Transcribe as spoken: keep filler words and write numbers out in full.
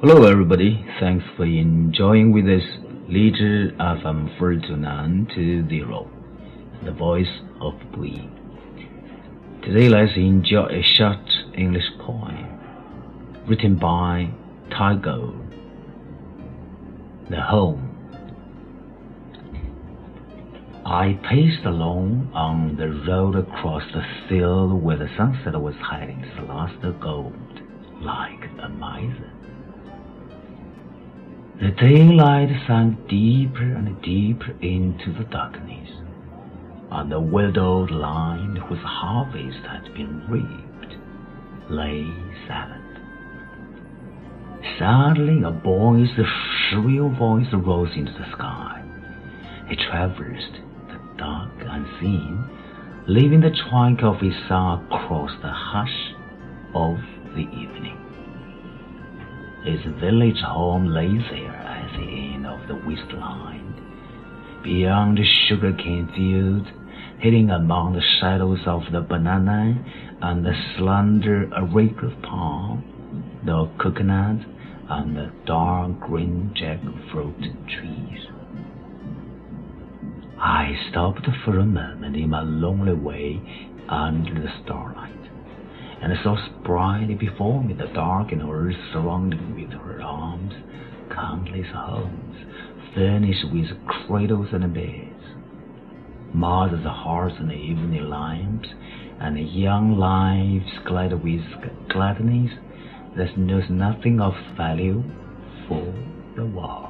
Hello everybody, thanks for enjoying with us Li Zhi Afan Furzunan two zero, the voice of Bui. Today let's enjoy a short English poem written by Tagore. The Home. I paced along on the road across the field where the sunset was hiding its last gold like a miser. The daylight sank deeper and deeper into the darkness, and the widowed line whose harvest had been reaped lay silent. Suddenly a boy's shrill voice rose into the sky. It traversed the dark unseen, leaving the trunk of his song across the hush of the evening. His village home lay there at the end of the wasteland, beyond the sugarcane fields, hidden among the shadows of the banana and the slender array of palm, the coconut, and the dark green jackfruit trees. I stopped for a moment in my lonely way under the starlight, and I saw brightly before me the dark and earth surrounding with her arms, countless homes, furnished with cradles and beds, mothers' hearts and evening lamps, and young lives glad with gladness that knows nothing of value for the world.